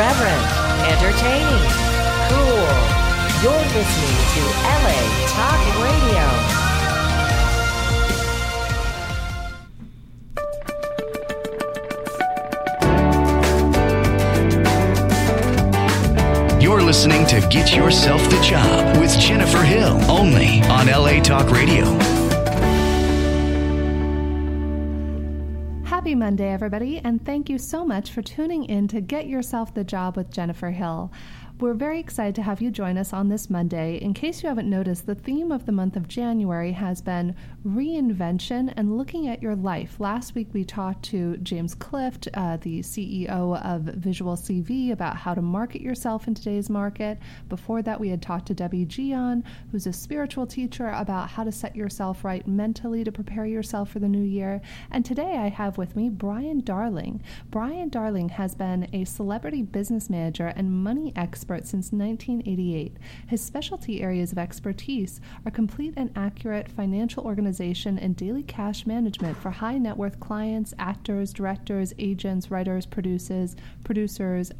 Irreverent, entertaining, cool. You're listening to LA Talk Radio. You're listening to Get Yourself the Job with Jennifer Hill, only on LA Talk Radio. Happy Monday, everybody, and thank you so much for tuning in to Get Yourself the Job with Jennifer Hill. We're very excited to have you join us on this Monday. In case you haven't noticed, the theme of the month of January has been reinvention and looking at your life. Last week, we talked to James Clift, the CEO of Visual CV, about how to market yourself in today's market. Before that, we had talked to Debbie Gion, who's a spiritual teacher, about how to set yourself right mentally to prepare yourself for the new year. And today, I have with me Brian Darling. Brian Darling has been a celebrity business manager and money expert since 1988. His specialty areas of expertise are complete and accurate financial organization and daily cash management for high net worth clients, actors, directors, agents, writers, producers,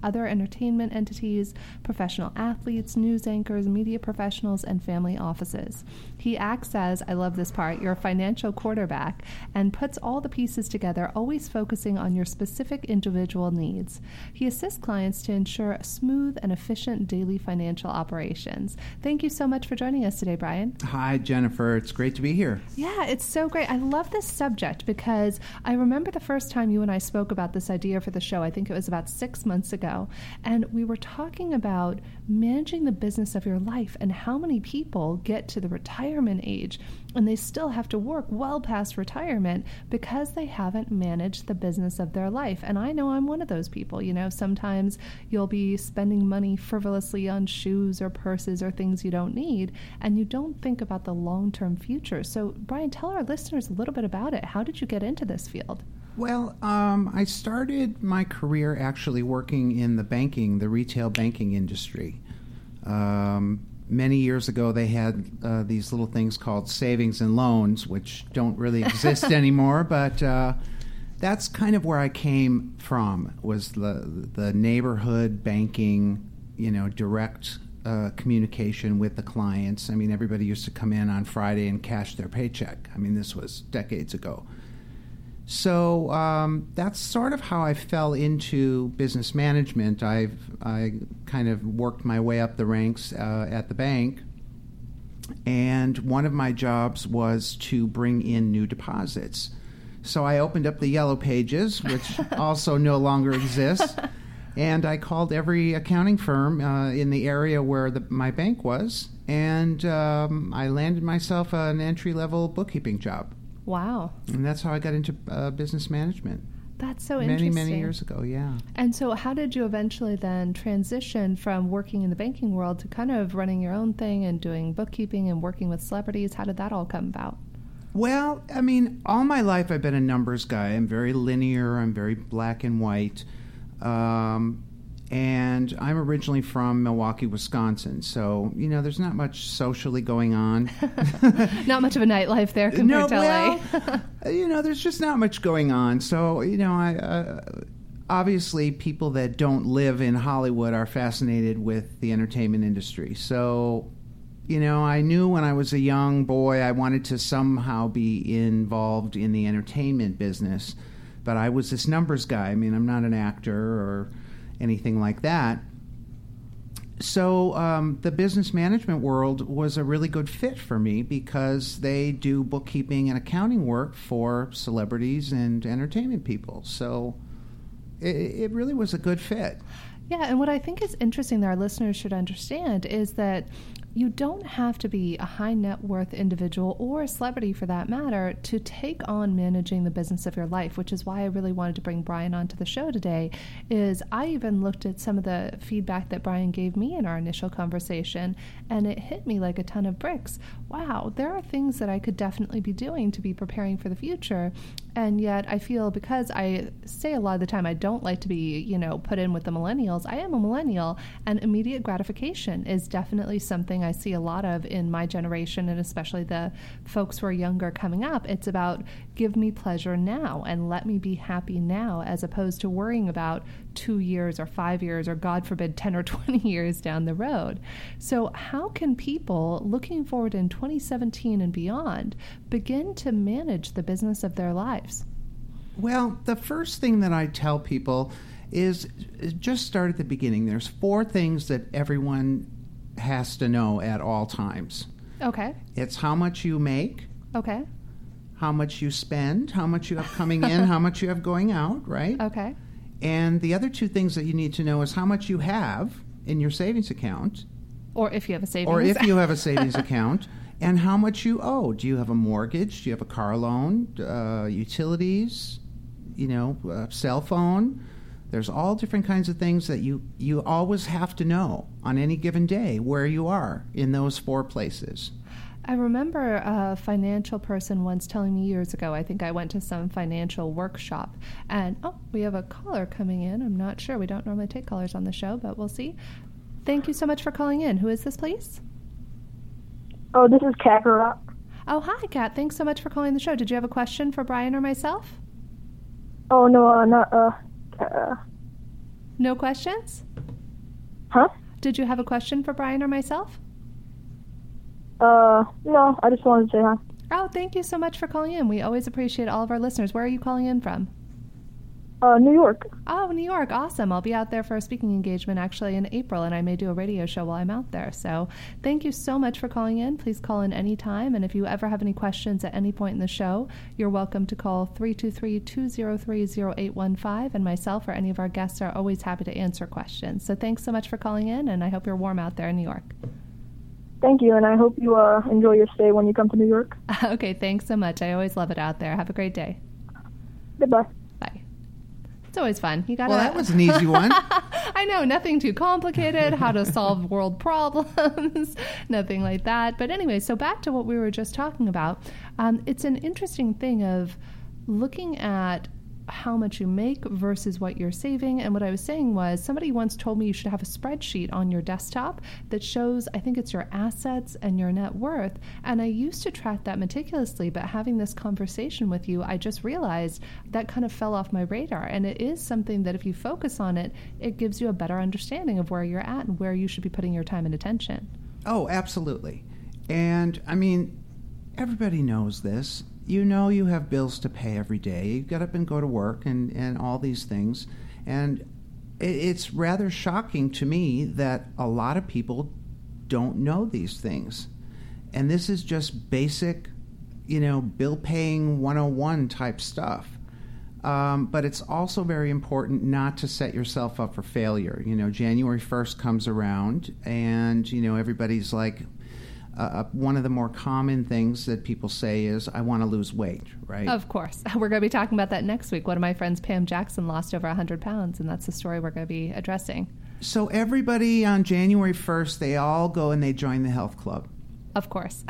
other entertainment entities, professional athletes, news anchors, media professionals, and family offices. He acts as, I love this part, your financial quarterback and puts all the pieces together, always focusing on your specific individual needs. He assists clients to ensure smooth and efficient daily financial operations. Thank you so much for joining us today, Brian. Hi, Jennifer. It's great to be here. Yeah, it's so great. I love this subject because I remember the first time you and I spoke about this idea for the show. I think it was about 6 months ago. And we were talking about managing the business of your life and how many people get to the retirement age and they still have to work well past retirement because they haven't managed the business of their life. And I know I'm one of those people. You know, sometimes you'll be spending money frivolously on shoes or purses or things you don't need, and you don't think about the long-term future. So, Brian, tell our listeners a little bit about it. How did you get into this field? Well, I started my career actually working in the retail banking industry. Many years ago, they had these little things called savings and loans, which don't really exist anymore, but that's kind of where I came from, was the neighborhood banking, you know, direct communication with the clients. I mean, everybody used to come in on Friday and cash their paycheck. I mean, this was decades ago. So that's sort of how I fell into business management. I kind of worked my way up the ranks at the bank, and one of my jobs was to bring in new deposits. So I opened up the Yellow Pages, which also no longer exists. And I called every accounting firm in the area where my bank was, and I landed myself an entry-level bookkeeping job. Wow. And that's how I got into business management. That's so interesting. Many years ago, yeah. And so how did you eventually then transition from working in the banking world to kind of running your own thing and doing bookkeeping and working with celebrities? How did that all come about? Well, I mean, all my life I've been a numbers guy. I'm very linear. I'm very black and white. And I'm originally from Milwaukee, Wisconsin, so, you know, there's not much socially going on. Not much of a nightlife there compared to LA. You know, there's just not much going on. So, you know, I obviously people that don't live in Hollywood are fascinated with the entertainment industry. So, you know, I knew when I was a young boy I wanted to somehow be involved in the entertainment business. But I was this numbers guy. I mean, I'm not an actor or anything like that. So the business management world was a really good fit for me because they do bookkeeping and accounting work for celebrities and entertainment people. So it really was a good fit. Yeah, and what I think is interesting that our listeners should understand is that you don't have to be a high net worth individual or a celebrity for that matter to take on managing the business of your life, which is why I really wanted to bring Brian onto the show today. Is I even looked at some of the feedback that Brian gave me in our initial conversation, and it hit me like a ton of bricks. Wow, there are things that I could definitely be doing to be preparing for the future And yet I feel, because I say a lot of the time I don't like to be, put in with the millennials, I am a millennial, and immediate gratification is definitely something I see a lot of in my generation, and especially the folks who are younger coming up. It's about give me pleasure now and let me be happy now, as opposed to worrying about 2 years or 5 years or, God forbid, 10 or 20 years down the road. So how can people looking forward in 2017 and beyond begin to manage the business of their lives? Well, the first thing that I tell people is just start at the beginning. There's 4 things that everyone has to know at all times. Okay. It's how much you make. Okay. How much you spend, how much you have coming in, how much you have going out, right? Okay. And the other 2 things that you need to know is how much you have in your savings account. Or if you have a savings account. And how much you owe. Do you have a mortgage? Do you have a car loan? Utilities? Cell phone? There's all different kinds of things that you always have to know on any given day where you are in those 4 places. I remember a financial person once telling me years ago, I think I went to some financial workshop, and, we have a caller coming in. I'm not sure. We don't normally take callers on the show, but we'll see. Thank you so much for calling in. Who is this, please? Oh, this is Kat Rock. Oh, hi, Kat. Thanks so much for calling the show. Did you have a question for Brian or myself? Oh, no, No questions? Huh? Did you have a question for Brian or myself? No, I just wanted to say hi. Oh, thank you so much for calling in. We always appreciate all of our listeners. Where are you calling in from? New York. Oh, New York. Awesome. I'll be out there for a speaking engagement actually in April, and I may do a radio show while I'm out there. So thank you so much for calling in. Please call in anytime. And if you ever have any questions at any point in the show, you're welcome to call 323-203-0815. And myself or any of our guests are always happy to answer questions. So thanks so much for calling in, and I hope you're warm out there in New York. Thank you, and I hope you enjoy your stay when you come to New York. Okay, thanks so much. I always love it out there. Have a great day. Goodbye. It's always fun. That was an easy one. I know, nothing too complicated, how to solve world problems, nothing like that. But anyway, so back to what we were just talking about. It's an interesting thing of looking at how much you make versus what you're saving. And what I was saying was, somebody once told me you should have a spreadsheet on your desktop that shows, I think it's your assets and your net worth. And I used to track that meticulously, but having this conversation with you, I just realized that kind of fell off my radar. And it is something that if you focus on it, it gives you a better understanding of where you're at and where you should be putting your time and attention. Oh, absolutely. And I mean, everybody knows this. You have bills to pay every day. You get up and go to work and all these things. And it's rather shocking to me that a lot of people don't know these things. And this is just basic, bill paying 101 type stuff. But it's also very important not to set yourself up for failure. January 1st comes around and, everybody's like, one of the more common things that people say is, I want to lose weight, right? Of course. We're going to be talking about that next week. One of my friends, Pam Jackson, lost over 100 pounds, and that's the story we're going to be addressing. So everybody on January 1st, they all go and they join the health club. Of course.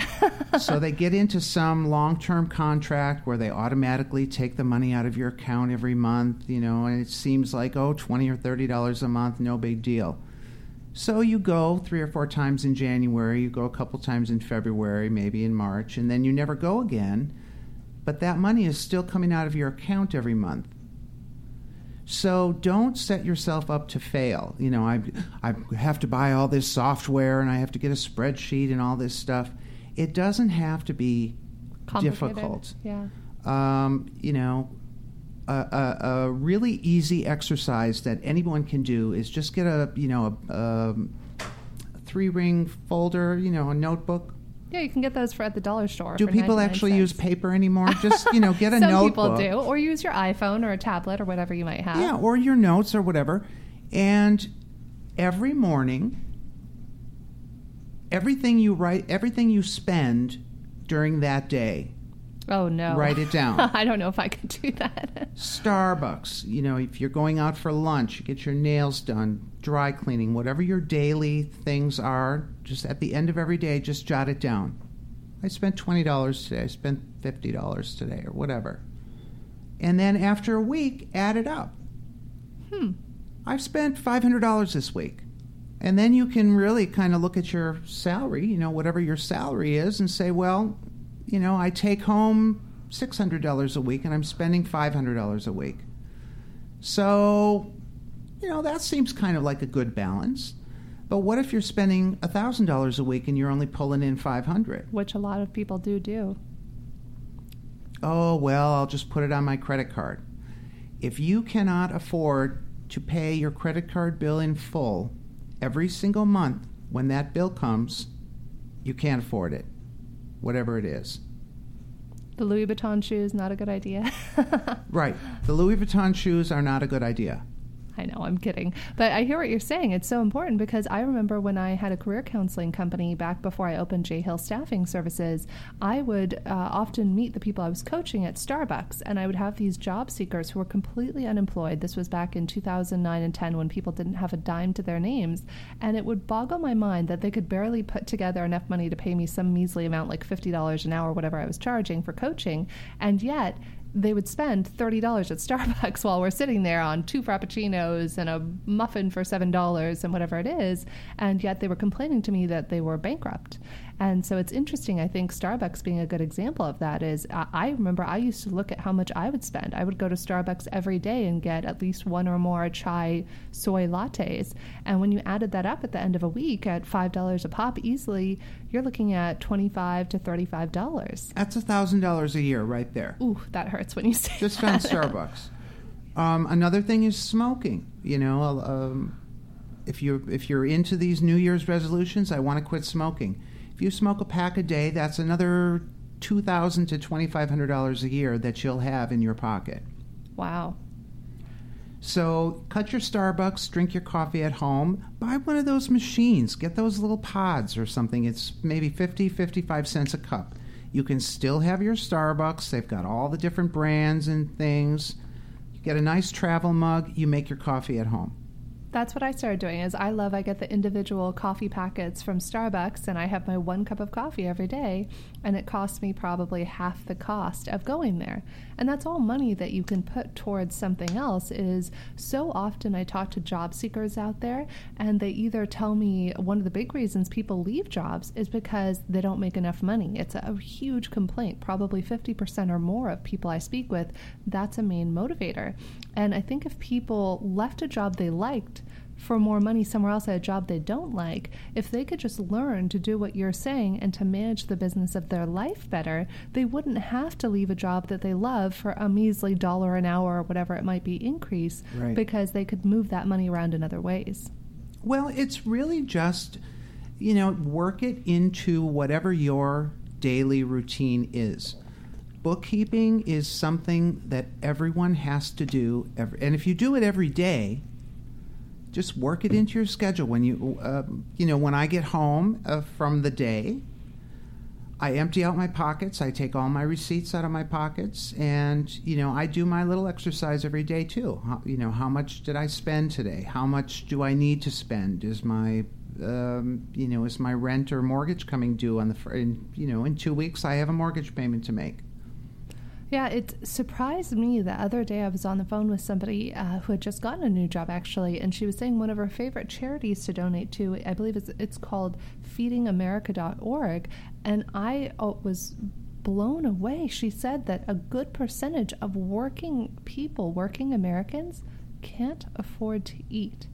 So they get into some long-term contract where they automatically take the money out of your account every month, and it seems like, $20 or $30 a month, no big deal. So you go 3 or 4 times in January, you go a couple times in February, maybe in March, and then you never go again. But that money is still coming out of your account every month. So don't set yourself up to fail. I have to buy all this software and I have to get a spreadsheet and all this stuff. It doesn't have to be difficult. Yeah. A really easy exercise that anyone can do is just get a 3-ring folder, a notebook. Yeah, you can get those at the dollar store. Do people actually use paper anymore? Just, get a notebook. Some people do, or use your iPhone or a tablet or whatever you might have. Yeah, or your notes or whatever. And every morning, everything you write, everything you spend during that day, oh, no. Write it down. I don't know if I could do that. Starbucks. If you're going out for lunch, you get your nails done, dry cleaning, whatever your daily things are, just at the end of every day, just jot it down. I spent $20 today. I spent $50 today or whatever. and then after a week, add it up. I've spent $500 this week. And then you can really kind of look at your salary, you know, whatever your salary is, and say, well, you know, I take home $600 a week and I'm spending $500 a week. So, you know, that seems kind of like a good balance. But what if you're spending $1,000 a week and you're only pulling in $500? Which a lot of people do. Oh, well, I'll just put it on my credit card. If you cannot afford to pay your credit card bill in full every single month, when that bill comes, you can't afford it, whatever it is. The Louis Vuitton shoes, not a good idea. Right. The Louis Vuitton shoes are not a good idea. I know, I'm kidding. But I hear what you're saying. It's so important because I remember when I had a career counseling company back before I opened Jay Hill Staffing Services, I would often meet the people I was coaching at Starbucks, and I would have these job seekers who were completely unemployed. This was back in 2009 and 10 when people didn't have a dime to their names, and it would boggle my mind that they could barely put together enough money to pay me some measly amount, like $50 an hour, whatever I was charging for coaching, and yet they would spend $30 at Starbucks while we're sitting there on two frappuccinos and a muffin for $7 and whatever it is, and yet they were complaining to me that they were bankrupt. And so it's interesting. I think Starbucks being a good example of that is I remember I used to look at how much I would spend. I would go to Starbucks every day and get at least one or more chai soy lattes. And when you added that up at the end of a week at $5 a pop easily, you're looking at $25 to $35. That's $1,000 a year right there. Ooh, that hurts when you say that. Just on Starbucks. Another thing is smoking. You know, if you're into these New Year's resolutions, I want to quit smoking. If you smoke a pack a day, that's another $2,000 to $2,500 a year that you'll have in your pocket. Wow. So cut your Starbucks, drink your coffee at home, buy one of those machines, get those little pods or something. It's maybe 50, 55 cents a cup. You can still have your Starbucks. They've got all the different brands and things. You get a nice travel mug. You make your coffee at home. That's what I started doing is I get the individual coffee packets from Starbucks, and I have my one cup of coffee every day, and it costs me probably half the cost of going there. And that's all money that you can put towards something else. Is so often I talk to job seekers out there, and they either tell me one of the big reasons people leave jobs is because they don't make enough money. It's a huge complaint. Probably 50% or more of people I speak with, that's a main motivator. And I think if people left a job they liked for more money somewhere else at a job they don't like, if they could just learn to do what you're saying and to manage the business of their life better, they wouldn't have to leave a job that they love for a measly dollar an hour or whatever it might be increase, right? Because they could move that money around in other ways. Well, it's really just, you know, work it into whatever your daily routine is. Bookkeeping is something that everyone has to do. And if you do it every day, just work it into your schedule. When you, when I get home from the day, I empty out my pockets. I take all my receipts out of my pockets, and I do my little exercise every day too. How much did I spend today? How much do I need to spend? Is my, is my rent or mortgage coming due in 2 weeks? I have a mortgage payment to make. Yeah, it surprised me. The other day I was on the phone with somebody who had just gotten a new job, actually, and she was saying one of her favorite charities to donate to, I believe it's called FeedingAmerica.org, and I was blown away. She said that a good percentage of working Americans, can't afford to eat.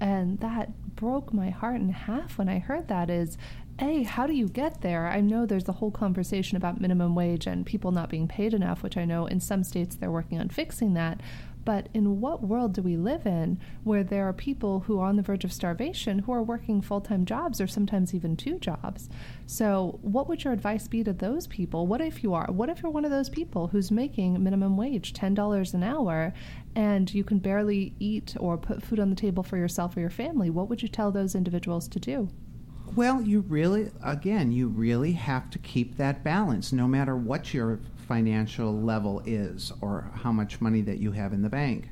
And that broke my heart in half when I heard that is, A, how do you get there? I know there's the whole conversation about minimum wage and people not being paid enough, which I know in some states they're working on fixing that. But in what world do we live in where there are people who are on the verge of starvation who are working full-time jobs or sometimes even two jobs? So what would your advice be to those people? What if you are? What if you're one of those people who's making minimum wage, $10 an hour, and you can barely eat or put food on the table for yourself or your family? What would you tell those individuals to do? Well, you really have to keep that balance no matter what your financial level is or how much money that you have in the bank.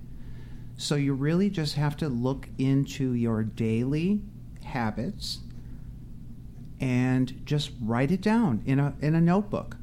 So you really just have to look into your daily habits and just write it down in a notebook.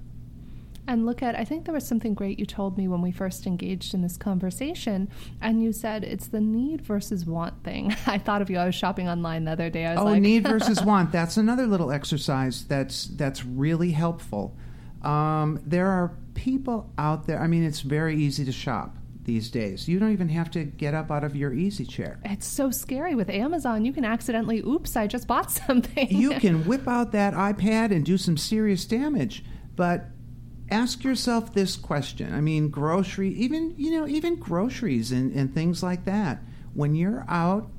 and look at, I think there was something great you told me when we first engaged in this conversation, and you said it's the need versus want thing. I thought of you. I was shopping online the other day. I was need versus want. That's another little exercise that's really helpful. There are people out there, I mean, it's very easy to shop these days. You don't even have to get up out of your easy chair. It's so scary with Amazon. You can accidentally, oops, I just bought something. You can whip out that iPad and do some serious damage. But ask yourself this question. I mean, even groceries and things like that. When you're out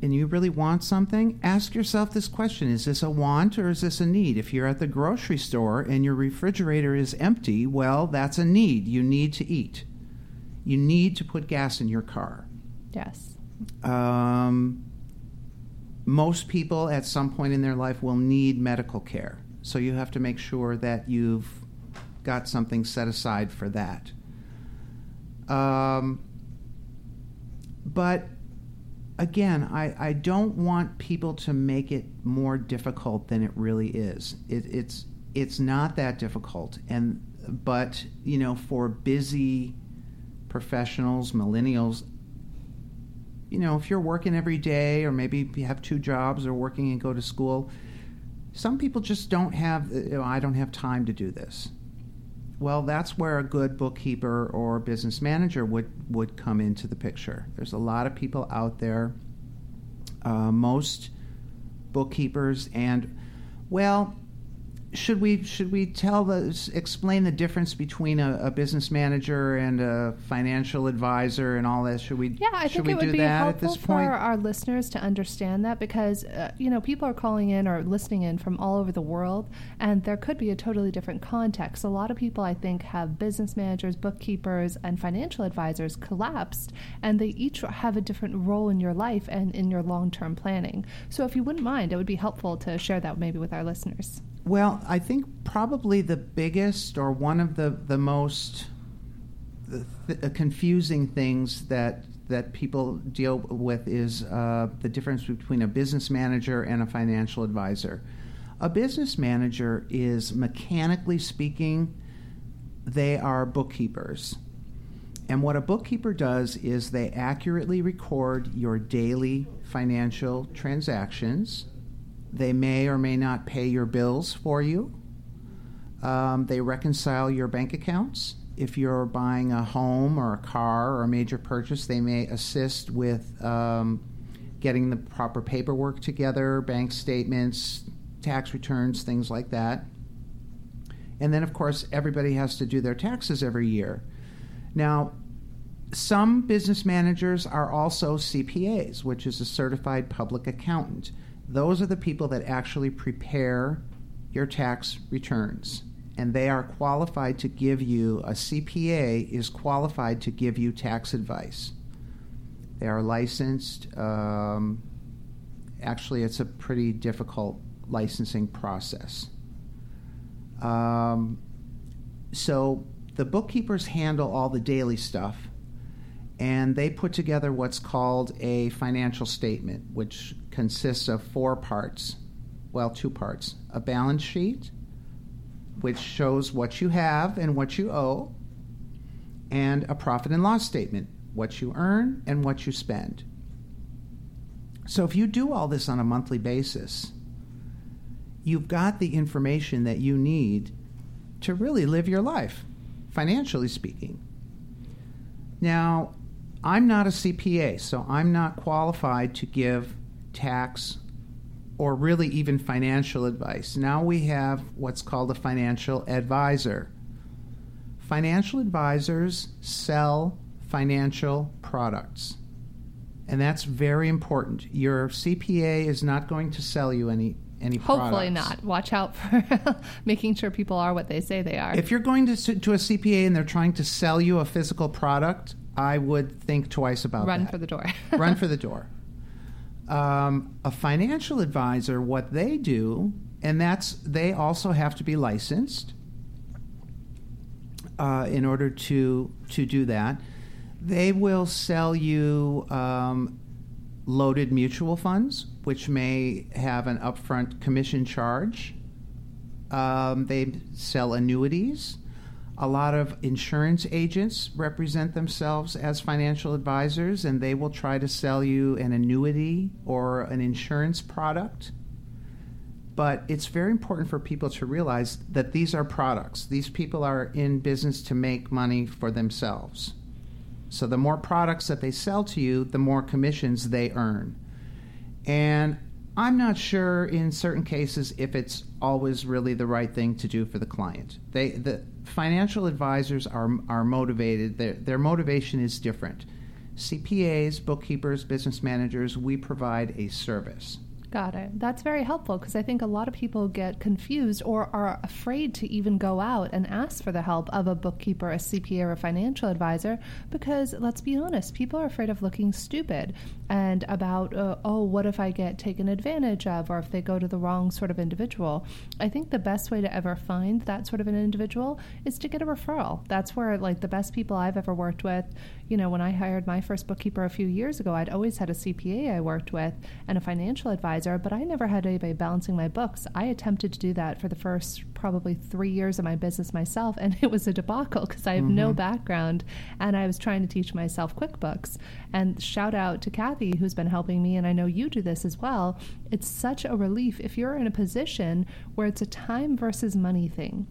and you really want something, ask yourself this question. Is this a want or is this a need? If you're at the grocery store and your refrigerator is empty, well, that's a need. You need to eat. You need to put gas in your car. Yes. Most people at some point in their life will need medical care. So you have to make sure that you've got something set aside for that. But again, I don't want people to make it more difficult than it really is. It's not that difficult. But you know, for busy professionals, millennials, you know, if you're working every day or maybe you have two jobs or working and go to school, some people just don't have, I don't have time to do this. Well, that's where a good bookkeeper or business manager would come into the picture. There's a lot of people out there, most bookkeepers, and well, Should we explain the difference between a business manager and a financial advisor and all that? Should we? Yeah, I think it would be helpful for our listeners to understand that, because people are calling in or listening in from all over the world, and there could be a totally different context. A lot of people, I think, have business managers, bookkeepers, and financial advisors collapsed, and they each have a different role in your life and in your long-term planning. So, if you wouldn't mind, it would be helpful to share that maybe with our listeners. Well, I think probably the biggest or one of the most confusing things that people deal with is the difference between a business manager and a financial advisor. A business manager is, mechanically speaking, they are bookkeepers. And what a bookkeeper does is they accurately record your daily financial transactions. They may or may not pay your bills for you. They reconcile your bank accounts. If you're buying a home or a car or a major purchase, they may assist with getting the proper paperwork together, bank statements, tax returns, things like that. And then, of course, everybody has to do their taxes every year. Now, some business managers are also CPAs, which is a certified public accountant. Those are the people that actually prepare your tax returns, and they are qualified to give you, a CPA is qualified to give you tax advice. They are licensed. Actually, it's a pretty difficult licensing process. So the bookkeepers handle all the daily stuff, and they put together what's called a financial statement, which consists of two parts. A balance sheet, which shows what you have and what you owe, and a profit and loss statement, what you earn and what you spend. So if you do all this on a monthly basis, you've got the information that you need to really live your life, financially speaking. Now, I'm not a CPA, so I'm not qualified to give tax or really even financial advice. Now we have what's called a financial advisor. Financial advisors sell financial products, and that's very important. Your CPA is not going to sell you any products. Hopefully not. Watch out for making sure people are what they say they are. If you're going to a CPA and they're trying to sell you a physical product, I would think twice about that. Run for the door. Run for the door. A financial advisor, what they do, and that's they also have to be licensed in order to do that. They will sell you loaded mutual funds, which may have an upfront commission charge. They sell annuities. A lot of insurance agents represent themselves as financial advisors, and they will try to sell you an annuity or an insurance product. But it's very important for people to realize that these are products. These people are in business to make money for themselves. So the more products that they sell to you, the more commissions they earn. And I'm not sure in certain cases if it's always really the right thing to do for the client. The financial advisors are motivated. Their motivation is different. CPAs, bookkeepers, business managers, we provide a service. Got it. That's very helpful, because I think a lot of people get confused or are afraid to even go out and ask for the help of a bookkeeper, a CPA, or a financial advisor, because let's be honest, people are afraid of looking stupid and about, what if I get taken advantage of, or if they go to the wrong sort of individual. I think the best way to ever find that sort of an individual is to get a referral. That's where the best people I've ever worked with, when I hired my first bookkeeper a few years ago, I'd always had a CPA I worked with and a financial advisor, but I never had anybody balancing my books. I attempted to do that for the first probably 3 years of my business myself, and it was a debacle because I have no background, and I was trying to teach myself QuickBooks. And shout out to Kathy, who's been helping me, and I know you do this as well. It's such a relief if you're in a position where it's a time versus money thing.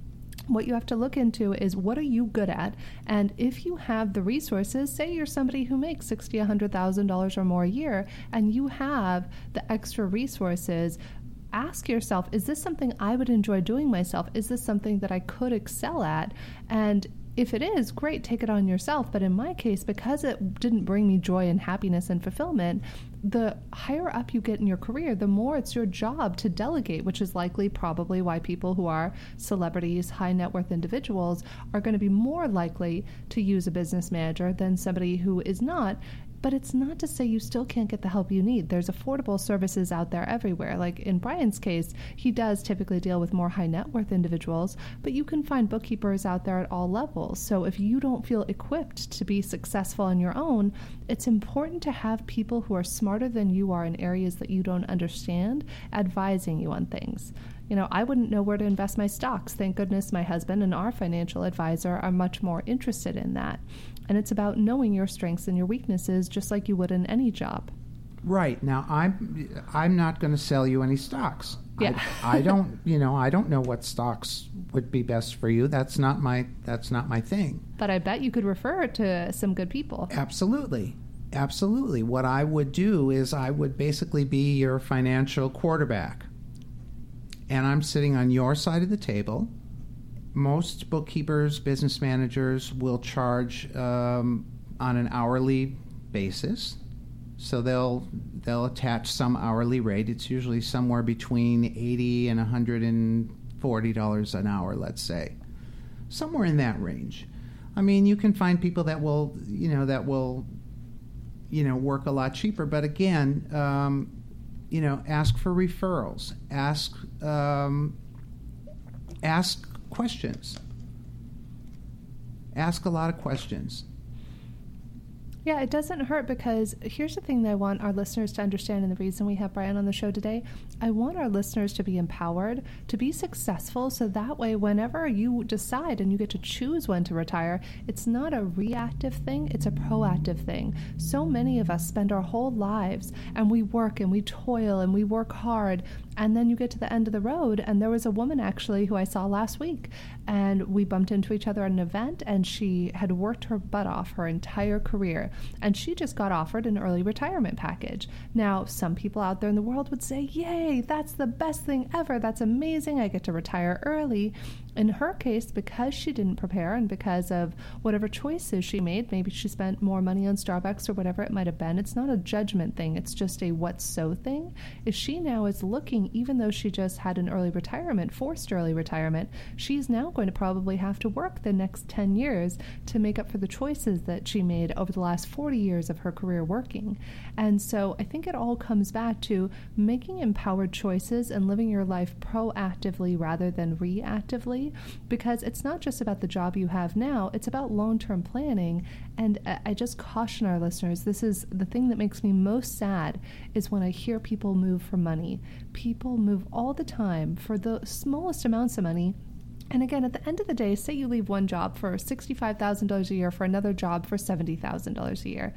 What you have to look into is, what are you good at? And if you have the resources, say you're somebody who makes $60,000, $100,000 or more a year, and you have the extra resources, ask yourself, is this something I would enjoy doing myself? Is this something that I could excel at? And if it is, great, take it on yourself. But in my case, because it didn't bring me joy and happiness and fulfillment, the higher up you get in your career, the more it's your job to delegate, which is probably why people who are celebrities, high net worth individuals, are going to be more likely to use a business manager than somebody who is not. But it's not to say you still can't get the help you need. There's affordable services out there everywhere. Like in Brian's case, he does typically deal with more high net worth individuals, but you can find bookkeepers out there at all levels. So if you don't feel equipped to be successful on your own, it's important to have people who are smarter than you are in areas that you don't understand advising you on things. I wouldn't know where to invest my stocks. Thank goodness my husband and our financial advisor are much more interested in that. And it's about knowing your strengths and your weaknesses, just like you would in any job. Right. Now, I'm not going to sell you any stocks. Yeah. I don't know what stocks would be best for you. That's not my thing. But I bet you could refer to some good people. Absolutely. Absolutely. What I would do is I would basically be your financial quarterback. And I'm sitting on your side of the table. Most bookkeepers, business managers will charge on an hourly basis. So they'll attach some hourly rate. It's usually somewhere between $80 and $140 an hour, let's say. Somewhere in that range. I mean, you can find people that will work a lot cheaper. But again, ask for referrals. Ask questions. Ask a lot of questions. Yeah, it doesn't hurt, because here's the thing that I want our listeners to understand, and the reason we have Brian on the show today. I want our listeners to be empowered, to be successful, so that way whenever you decide and you get to choose when to retire, it's not a reactive thing, it's a proactive thing. So many of us spend our whole lives and we work and we toil and we work hard, and then you get to the end of the road. And there was a woman actually who I saw last week, and we bumped into each other at an event, and she had worked her butt off her entire career, and she just got offered an early retirement package. Now, some people out there in the world would say, yay, that's the best thing ever. That's amazing. I get to retire early. In her case, because she didn't prepare and because of whatever choices she made, maybe she spent more money on Starbucks or whatever it might have been. It's not a judgment thing. It's just a what's so thing. If she now is looking, even though she just had an early retirement, forced early retirement, she's now going to probably have to work the next 10 years to make up for the choices that she made over the last 40 years of her career working. And so I think it all comes back to making empowered choices and living your life proactively rather than reactively. Because it's not just about the job you have now, it's about long-term planning. And I just caution our listeners, this is the thing that makes me most sad, is when I hear people move for money. People move all the time for the smallest amounts of money, And again, at the end of the day, say you leave one job for $65,000 a year for another job for $70,000 a year.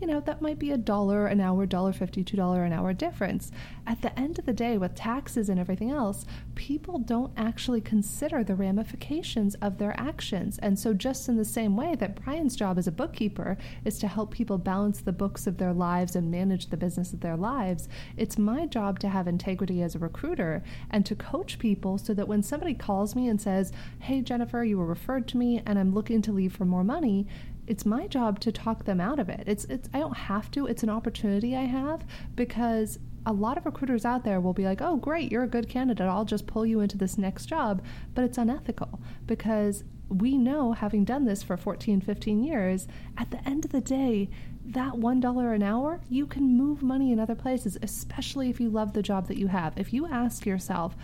You know, that might be $1 an hour, $1.50, $2 an hour difference. At the end of the day, with taxes and everything else, people don't actually consider the ramifications of their actions. And so just in the same way that Brian's job as a bookkeeper is to help people balance the books of their lives and manage the business of their lives, it's my job to have integrity as a recruiter and to coach people so that when somebody calls me and says, hey, Jennifer, you were referred to me and I'm looking to leave for more money, it's my job to talk them out of it. It's I don't have to. It's an opportunity I have, because a lot of recruiters out there will be like, oh, great, you're a good candidate, I'll just pull you into this next job. But it's unethical, because we know, having done this for 14, 15 years, at the end of the day, that $1 an hour, you can move money in other places, especially if you love the job that you have. If you ask yourself,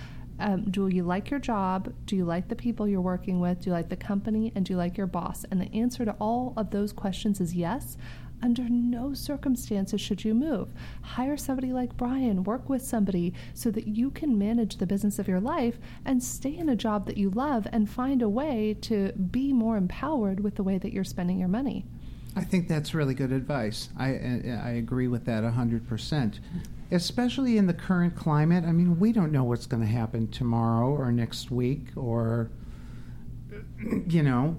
do you like your job? Do you like the people you're working with? Do you like the company? And do you like your boss? And the answer to all of those questions is yes. Under no circumstances should you move. Hire somebody like Brian, work with somebody so that you can manage the business of your life and stay in a job that you love and find a way to be more empowered with the way that you're spending your money. I think that's really good advice. I agree with that 100%. Especially in the current climate. I mean, we don't know what's going to happen tomorrow or next week, or, you know,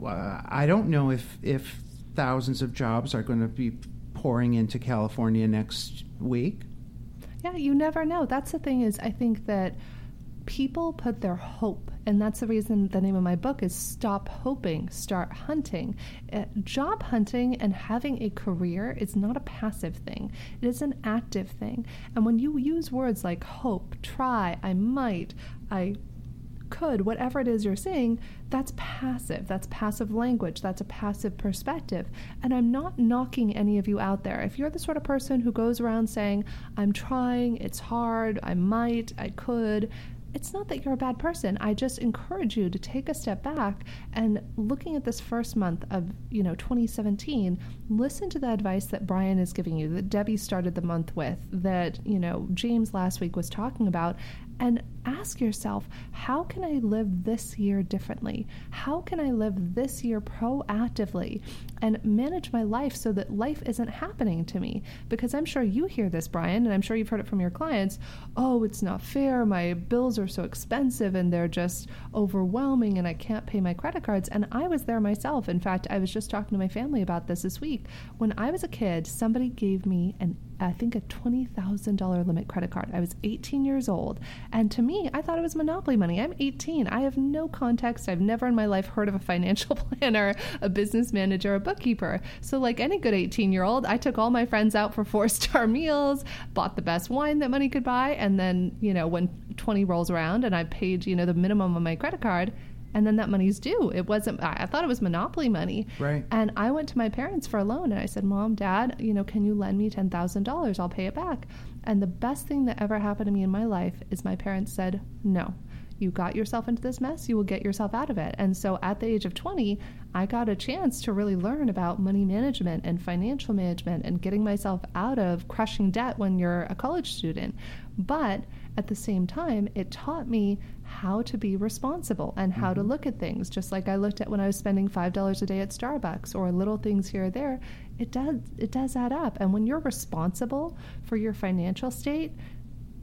I don't know if thousands of jobs are going to be pouring into California next week. Yeah, you never know. That's the thing, is I think that people put their hope, and that's the reason the name of my book is Stop Hoping, Start Hunting. Job hunting and having a career is not a passive thing. It is an active thing. And when you use words like hope, try, I might, I could, whatever it is you're saying, that's passive. That's passive language. That's a passive perspective. And I'm not knocking any of you out there. If you're the sort of person who goes around saying, I'm trying, it's hard, I might, I could, it's not that you're a bad person. I just encourage you to take a step back and, looking at this first month of, 2017, listen to the advice that Brian is giving you, that Debbie started the month with, that, James last week was talking about, and ask yourself, how can I live this year differently? How can I live this year proactively and manage my life so that life isn't happening to me? Because I'm sure you hear this, Brian, and I'm sure you've heard it from your clients. Oh, it's not fair. My bills are so expensive and they're just overwhelming and I can't pay my credit cards. And I was there myself. In fact, I was just talking to my family about this week. When I was a kid, somebody gave me a $20,000 limit credit card. I was 18 years old. And to me, I thought it was Monopoly money. I'm 18. I have no context. I've never in my life heard of a financial planner, a business manager, a bookkeeper. So like any good 18-year-old, I took all my friends out for 4-star meals, bought the best wine that money could buy. And then, when 20 rolls around and I paid, the minimum on my credit card, and then that money's due. It wasn't, I thought it was Monopoly money. Right. And I went to my parents for a loan and I said, Mom, Dad, can you lend me $10,000? I'll pay it back. And the best thing that ever happened to me in my life is my parents said, no, you got yourself into this mess, you will get yourself out of it. And so at the age of 20, I got a chance to really learn about money management and financial management and getting myself out of crushing debt when you're a college student. But at the same time, it taught me how to be responsible and how to look at things, just like I looked at when I was spending $5 a day at Starbucks or little things here or there. It does add up. And when you're responsible for your financial state,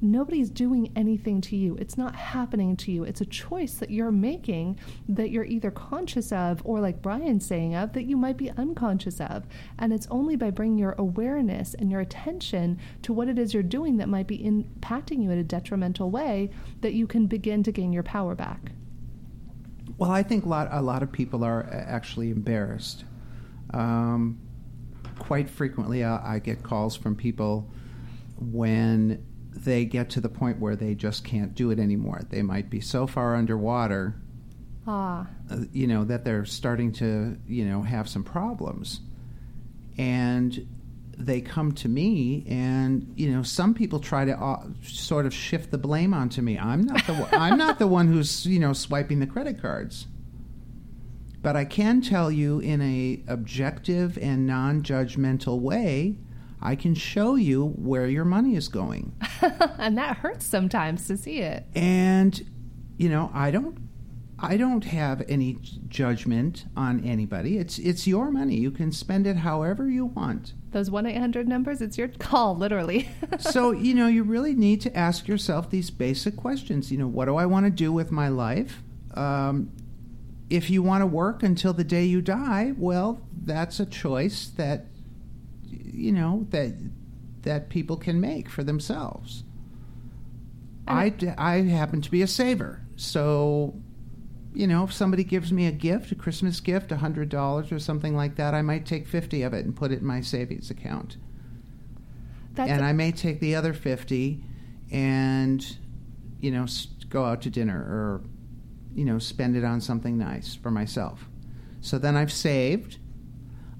nobody's doing anything to you. It's not happening to you. It's a choice that you're making that you're either conscious of, or like Brian's saying of, that you might be unconscious of. And it's only by bringing your awareness and your attention to what it is you're doing that might be impacting you in a detrimental way that you can begin to gain your power back. Well, I think a lot of people are actually embarrassed. Quite frequently, I get calls from people when they get to the point where they just can't do it anymore. They might be so far underwater, that they're starting to, have some problems. And they come to me and, some people try to sort of shift the blame onto me. I'm not the one who's, swiping the credit cards. But I can tell you in an objective and non-judgmental way, I can show you where your money is going. And that hurts sometimes to see it. And, I don't I don't have any judgment on anybody. It's your money. You can spend it however you want. Those 1-800 numbers, it's your call, literally. So, you know, you really need to ask yourself these basic questions. You know, what do I want to do with my life? If you want to work until the day you die, well, that's a choice that, you know, that people can make for themselves. I happen to be a saver, so... You know, if somebody gives me a gift, a Christmas gift, $100 or something like that, I might take 50 of it and put it in my savings account. I may take the other 50 and, you know, go out to dinner or, you know, spend it on something nice for myself. So then I've saved.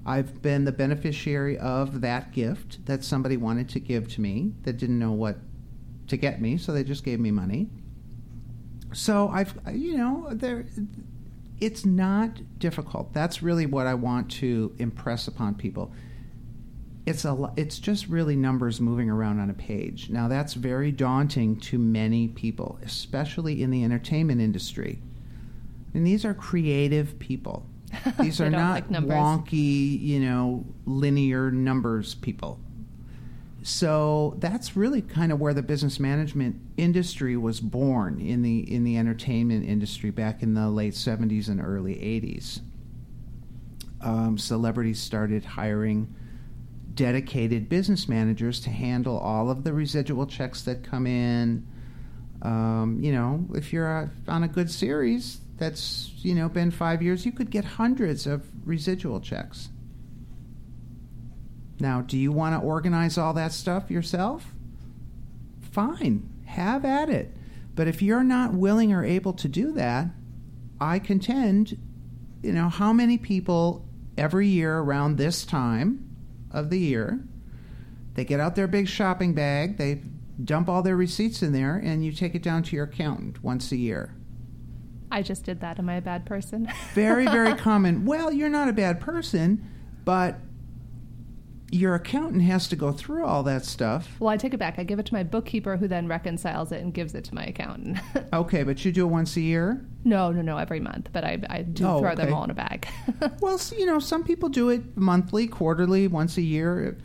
I've been the beneficiary of that gift that somebody wanted to give to me that didn't know what to get me, so they just gave me money. So I've, you know, there, it's not difficult. That's really what I want to impress upon people. It's just really numbers moving around on a page. Now that's very daunting to many people, especially in the entertainment industry. And these are creative people. These are not like wonky, you know, linear numbers people. So that's really kind of where the business management industry was born in the entertainment industry back in the late 70s and early 80s. Celebrities started hiring dedicated business managers to handle all of the residual checks that come in. You know, if you're on a good series that's, you know, been 5 years, you could get hundreds of residual checks. Now, do you want to organize all that stuff yourself? Fine, have at it. But if you're not willing or able to do that, I contend, you know, how many people every year around this time of the year, they get out their big shopping bag, they dump all their receipts in there, and you take it down to your accountant once a year. I just did that. Am I a bad person? Very, very common. Well, you're not a bad person, but... your accountant has to go through all that stuff. Well, I take it back. I give it to my bookkeeper, who then reconciles it and gives it to my accountant. Okay, but you do it once a year? No, every month. But I do throw them all in a bag. Well, you know, some people do it monthly, quarterly, once a year.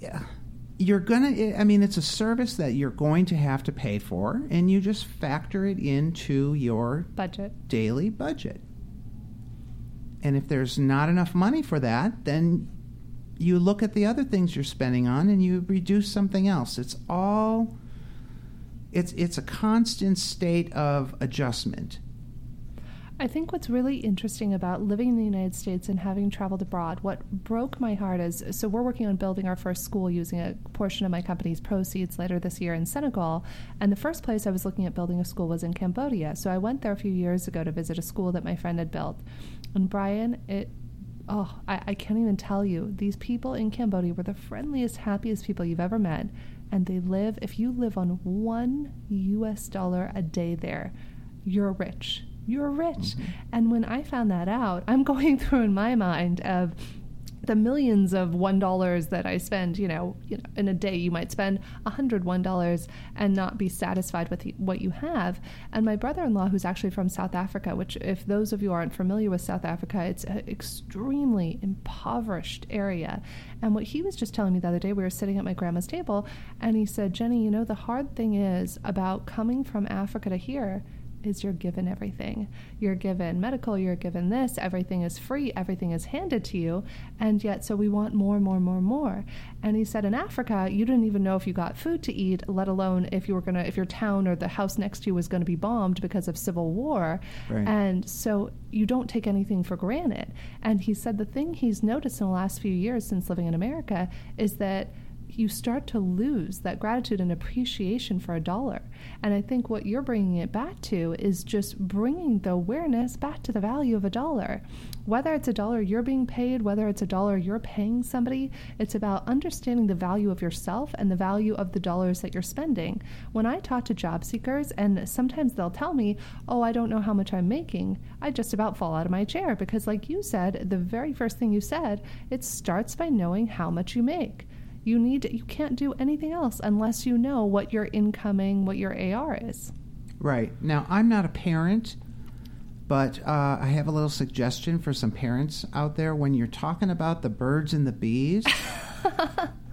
Yeah. It's a service that you're going to have to pay for, and you just factor it into your daily budget. And if there's not enough money for that, then... you look at the other things you're spending on and you reduce something else. It's a constant state of adjustment. I think what's really interesting about living in the United States and having traveled abroad, what broke my heart is, so we're working on building our first school using a portion of my company's proceeds later this year in Senegal. And the first place I was looking at building a school was in Cambodia. So I went there a few years ago to visit a school that my friend had built. And Brian, I can't even tell you. These people in Cambodia were the friendliest, happiest people you've ever met. And they live, if you live on $1 a day there, you're rich. You're rich. Mm-hmm. And when I found that out, I'm going through in my mind of the millions of $1 that I spend, you know, in a day you might spend $101 and not be satisfied with what you have. And my brother-in-law, who's actually from South Africa, which if those of you aren't familiar with South Africa, it's an extremely impoverished area. And what he was just telling me the other day, we were sitting at my grandma's table, and he said, Jenny, you know, the hard thing is about coming from Africa to here is you're given everything. You're given medical, you're given this, everything is free, everything is handed to you, and yet so we want more. And he said in Africa, you didn't even know if you got food to eat, let alone if your town or the house next to you was going to be bombed because of civil war. Right. And so you don't take anything for granted. And he said the thing he's noticed in the last few years since living in America is that you start to lose that gratitude and appreciation for $1. And I think what you're bringing it back to is just bringing the awareness back to the value of $1. Whether it's $1 you're being paid, whether it's $1 you're paying somebody, it's about understanding the value of yourself and the value of the dollars that you're spending. When I talk to job seekers, and sometimes they'll tell me, oh, I don't know how much I'm making, I just about fall out of my chair because, like you said, the very first thing you said, it starts by knowing how much you make. You can't do anything else unless you know what your incoming, what your AR is. Right. Now, I'm not a parent. But I have a little suggestion for some parents out there. When you're talking about the birds and the bees,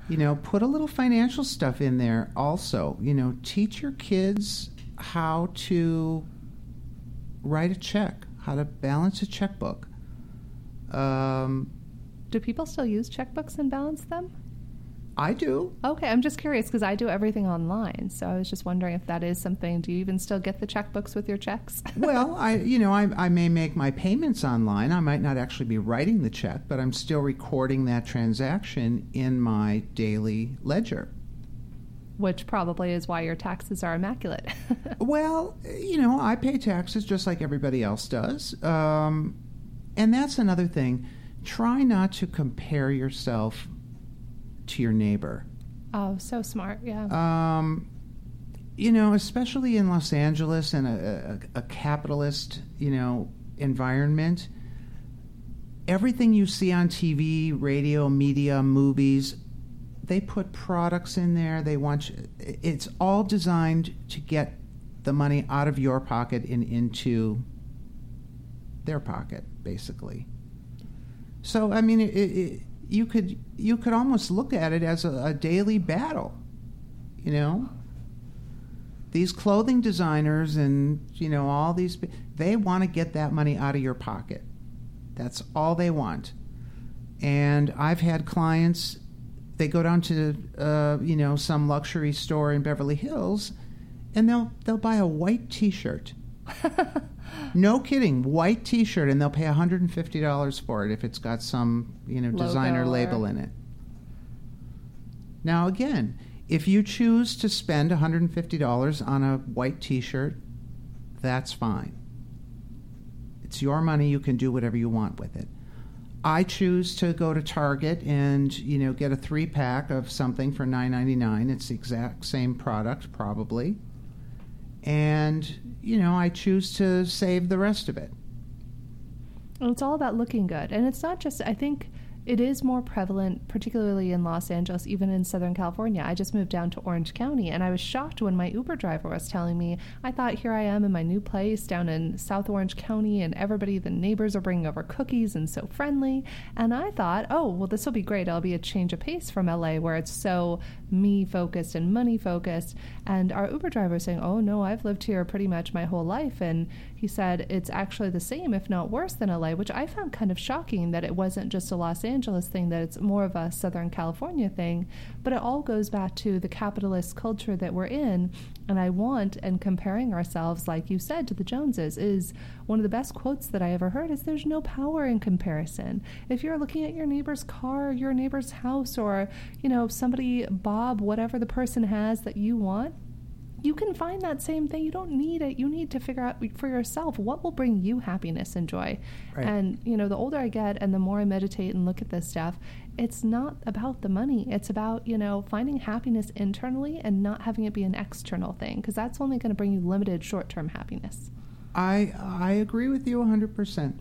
you know, put a little financial stuff in there also. You know, teach your kids how to write a check, how to balance a checkbook. Do people still use checkbooks and balance them? I do. Okay, I'm just curious because I do everything online, so I was just wondering if that is something. Do you even still get the checkbooks with your checks? Well, I may make my payments online. I might not actually be writing the check, but I'm still recording that transaction in my daily ledger. Which probably is why your taxes are immaculate. Well, you know, I pay taxes just like everybody else does. And that's another thing. Try not to compare yourself to your neighbor. Oh, so smart, yeah. You know, especially in Los Angeles and a capitalist, you know, environment, everything you see on TV, radio, media, movies, they put products in there. They want you, it's all designed to get the money out of your pocket and into their pocket, basically. So, I mean, you could almost look at it as a daily battle, you know. These clothing designers and, you know, all these, they want to get that money out of your pocket. That's all they want. And I've had clients. They go down to, you know, some luxury store in Beverly Hills, and they'll buy a white T-shirt. No kidding, white T-shirt, and they'll pay $150 for it if it's got some, you know, designer label in it. Now, again, if you choose to spend $150 on a white T-shirt, that's fine. It's your money. You can do whatever you want with it. I choose to go to Target and, you know, get a 3-pack of something for $9.99. It's the exact same product, probably. And, you know, I choose to save the rest of it. Well, it's all about looking good. And it's not just, I think it is more prevalent, particularly in Los Angeles, even in Southern California. I just moved down to Orange County, and I was shocked when my Uber driver was telling me, I thought here I am in my new place down in South Orange County, and everybody, the neighbors are bringing over cookies and so friendly. And I thought, oh, well, this will be great. It'll be a change of pace from LA where it's so me-focused and money-focused. And our Uber driver was saying, oh, no, I've lived here pretty much my whole life. And he said it's actually the same, if not worse, than LA, which I found kind of shocking that it wasn't just a Los Angeles thing, that it's more of a Southern California thing, but it all goes back to the capitalist culture that we're in. And I want, and comparing ourselves, like you said, to the Joneses is one of the best quotes that I ever heard is there's no power in comparison. If you're looking at your neighbor's car, your neighbor's house, or, you know, somebody, Bob, whatever the person has that you want, you can find that same thing. You don't need it. You need to figure out for yourself what will bring you happiness and joy. Right. And, you know, the older I get and the more I meditate and look at this stuff, it's not about the money. It's about, you know, finding happiness internally and not having it be an external thing, because that's only going to bring you limited short-term happiness. I agree with you 100%.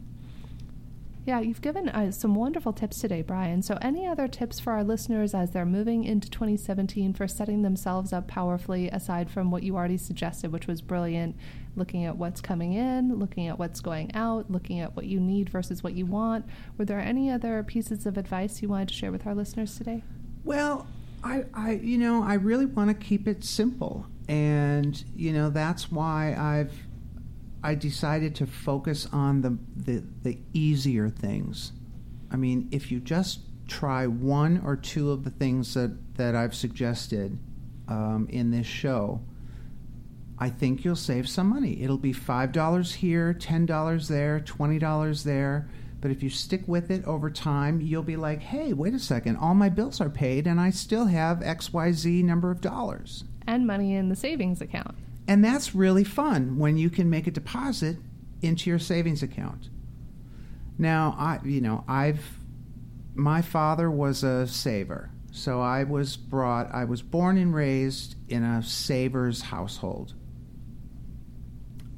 Yeah, you've given some wonderful tips today, Brian. So any other tips for our listeners as they're moving into 2017 for setting themselves up powerfully, aside from what you already suggested, which was brilliant, looking at what's coming in, looking at what's going out, looking at what you need versus what you want? Were there any other pieces of advice you wanted to share with our listeners today? Well, I really want to keep it simple. And, you know, that's why I decided to focus on the easier things. I mean, if you just try one or two of the things that I've suggested in this show, I think you'll save some money. It'll be $5 here, $10 there, $20 there. But if you stick with it over time, you'll be like, hey, wait a second, all my bills are paid and I still have XYZ number of dollars. And money in the savings account. And that's really fun when you can make a deposit into your savings account. Now, my father was a saver, so I was born and raised in a saver's household.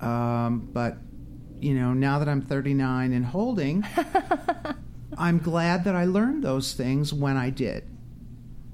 But, you know, now that I'm 39 and holding, I'm glad that I learned those things when I did.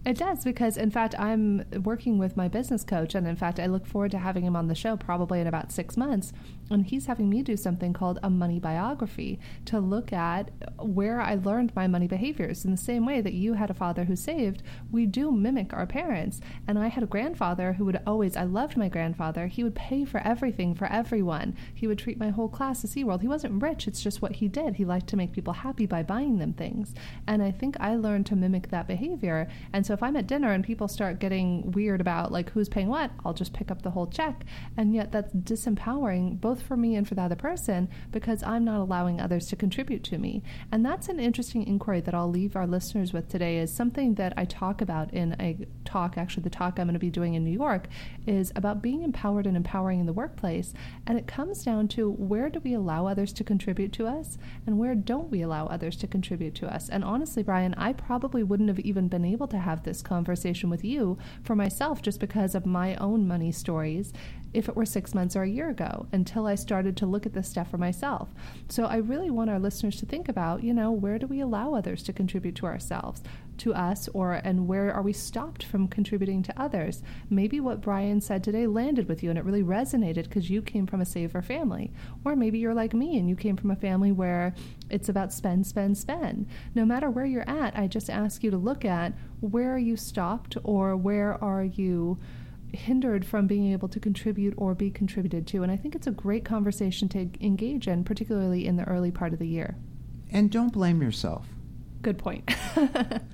It does, because, in fact, I'm working with my business coach, and, in fact, I look forward to having him on the show probably in about 6 months, And he's having me do something called a money biography to look at where I learned my money behaviors. In the same way that you had a father who saved, we do mimic our parents. And I had a grandfather who would always, I loved my grandfather, he would pay for everything for everyone. He would treat my whole class as SeaWorld. He wasn't rich, it's just what he did. He liked to make people happy by buying them things. And I think I learned to mimic that behavior. And so if I'm at dinner and people start getting weird about like who's paying what, I'll just pick up the whole check. And yet that's disempowering both for me and for the other person, because I'm not allowing others to contribute to me. And that's an interesting inquiry that I'll leave our listeners with today, is something that I talk about in a talk, actually the talk I'm going to be doing in New York, is about being empowered and empowering in the workplace. And it comes down to, where do we allow others to contribute to us, and where don't we allow others to contribute to us? And honestly, Brian, I probably wouldn't have even been able to have this conversation with you for myself, just because of my own money stories, if it were 6 months or a year ago, until I started to look at this stuff for myself. So I really want our listeners to think about, you know, where do we allow others to contribute to ourselves, to us, or and where are we stopped from contributing to others? Maybe what Brian said today landed with you and it really resonated because you came from a saver family. Or maybe you're like me and you came from a family where it's about spend, spend, spend. No matter where you're at, I just ask you to look at, where are you stopped, or where are you hindered from being able to contribute or be contributed to? And I think it's a great conversation to engage in, particularly in the early part of the year. And don't blame yourself. Good point.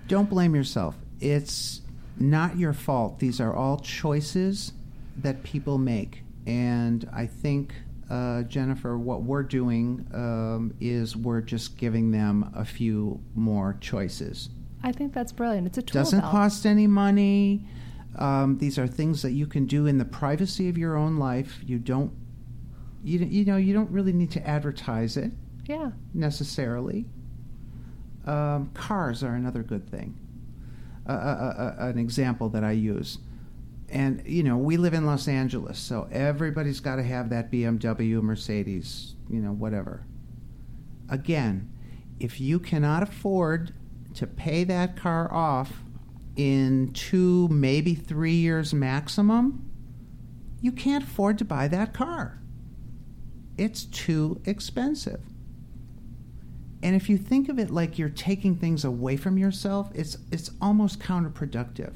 Don't blame yourself. It's not your fault. These are all choices that people make. And I think, Jennifer, what we're doing is we're just giving them a few more choices. I think that's brilliant. It's a tool. Doesn't cost any money. These are things that you can do in the privacy of your own life. You don't really need to advertise it. Yeah. Necessarily. Cars are another good thing. An example that I use, and you know, we live in Los Angeles, so everybody's got to have that BMW, Mercedes, you know, whatever. Again, if you cannot afford to pay that car off in 2, maybe 3 years maximum, you can't afford to buy that car. It's too expensive. And if you think of it like you're taking things away from yourself, it's almost counterproductive.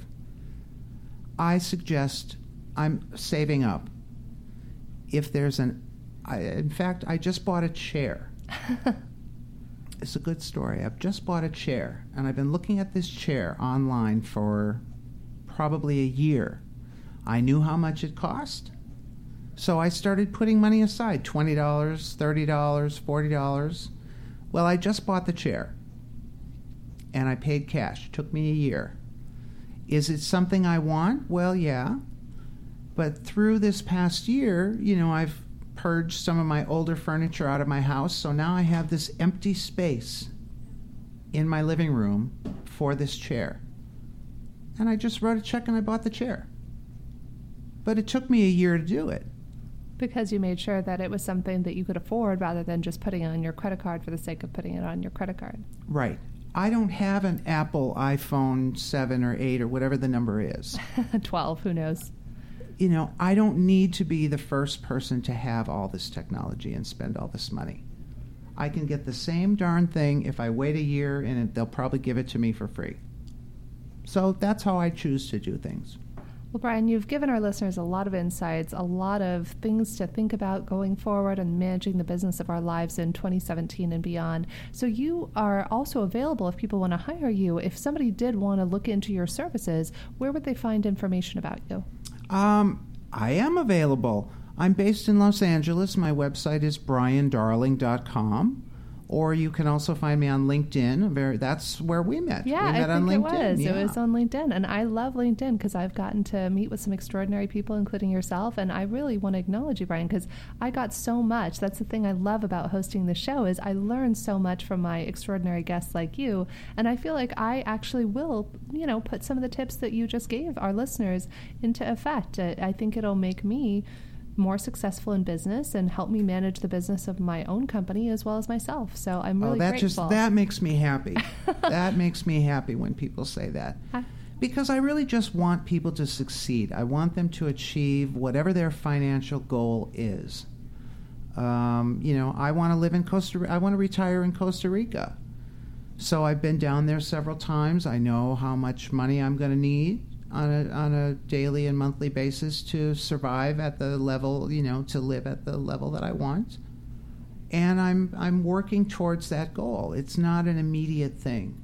I suggest, I'm saving up. If there's I just bought a chair. It's a good story. I've just bought a chair, and I've been looking at this chair online for probably a year. I knew how much it cost, so I started putting money aside, $20, $30, $40. Well, I just bought the chair, and I paid cash. It took me a year. Is it something I want? Well, yeah. But through this past year, you know, I've purged some of my older furniture out of my house, so now I have this empty space in my living room for this chair. And I just wrote a check and I bought the chair. But it took me a year to do it. Because you made sure that it was something that you could afford, rather than just putting it on your credit card for the sake of putting it on your credit card. Right. I don't have an Apple iPhone 7 or 8 or whatever the number is. 12, who knows? You know, I don't need to be the first person to have all this technology and spend all this money. I can get the same darn thing if I wait a year, and they'll probably give it to me for free. So that's how I choose to do things. Well, Brian, you've given our listeners a lot of insights, a lot of things to think about going forward and managing the business of our lives in 2017 and beyond. So you are also available if people want to hire you. If somebody did want to look into your services, where would they find information about you? I am available. I'm based in Los Angeles. My website is briandarling.com. Or you can also find me on LinkedIn. That's where we met. Yeah, we met on LinkedIn. It was on LinkedIn. And I love LinkedIn because I've gotten to meet with some extraordinary people, including yourself. And I really want to acknowledge you, Brian, because I got so much. That's the thing I love about hosting the show, is I learned so much from my extraordinary guests like you. And I feel like I actually will, you know, put some of the tips that you just gave our listeners into effect. I think it'll make me more successful in business and help me manage the business of my own company as well as myself. So I'm really grateful. That makes me happy. That makes me happy when people say that. Because I really just want people to succeed. I want them to achieve whatever their financial goal is. I want to live in Costa Rica. I want to retire in Costa Rica. So I've been down there several times. I know how much money I'm going to need on a daily and monthly basis to survive at the level, to live at the level that I want. And I'm working towards that goal. It's not an immediate thing.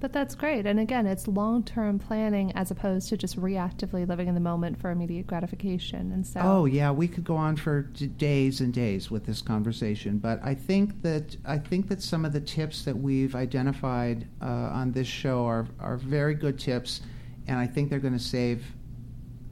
But that's great. And again, it's long-term planning as opposed to just reactively living in the moment for immediate gratification. And so, oh, yeah, we could go on for days and days with this conversation. But I think that some of the tips that we've identified on this show are very good tips, and I think they're going to save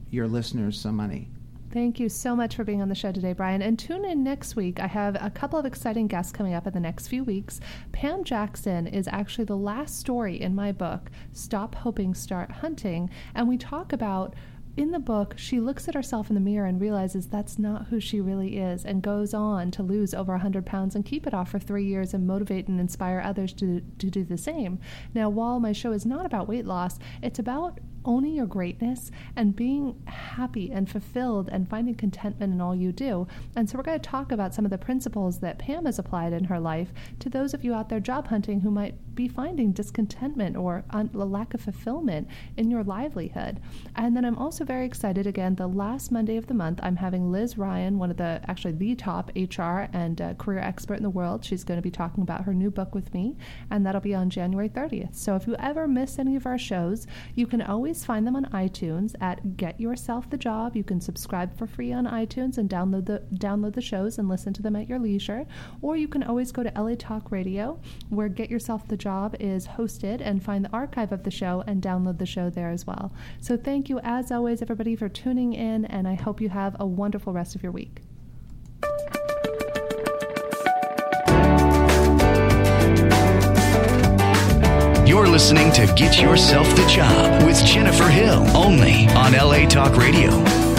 your listeners some money. Thank you so much for being on the show today, Brian. And tune in next week. I have a couple of exciting guests coming up in the next few weeks. Pam Jackson is actually the last story in my book, Stop Hoping, Start Hunting. And we talk about, in the book, she looks at herself in the mirror and realizes that's not who she really is, and goes on to lose over 100 pounds and keep it off for 3 years and motivate and inspire others to do the same. Now, while my show is not about weight loss, it's about owning your greatness and being happy and fulfilled and finding contentment in all you do. And so we're going to talk about some of the principles that Pam has applied in her life to those of you out there job hunting who might be finding discontentment or a lack of fulfillment in your livelihood. And then I'm also very excited, again, the last Monday of the month, I'm having Liz Ryan, the top HR and career expert in the world. She's going to be talking about her new book with me, and that'll be on January 30th. So if you ever miss any of our shows, you can always find them on iTunes at Get Yourself the Job. You can subscribe for free on iTunes and download the shows and listen to them at your leisure. Or you can always go to LA Talk Radio, where Get Yourself the Job is hosted, and find the archive of the show and download the show there as well. So thank you, as always, everybody, for tuning in, and I hope you have a wonderful rest of your week. You're listening to Get Yourself the Job with Jennifer Hill, only on LA Talk Radio.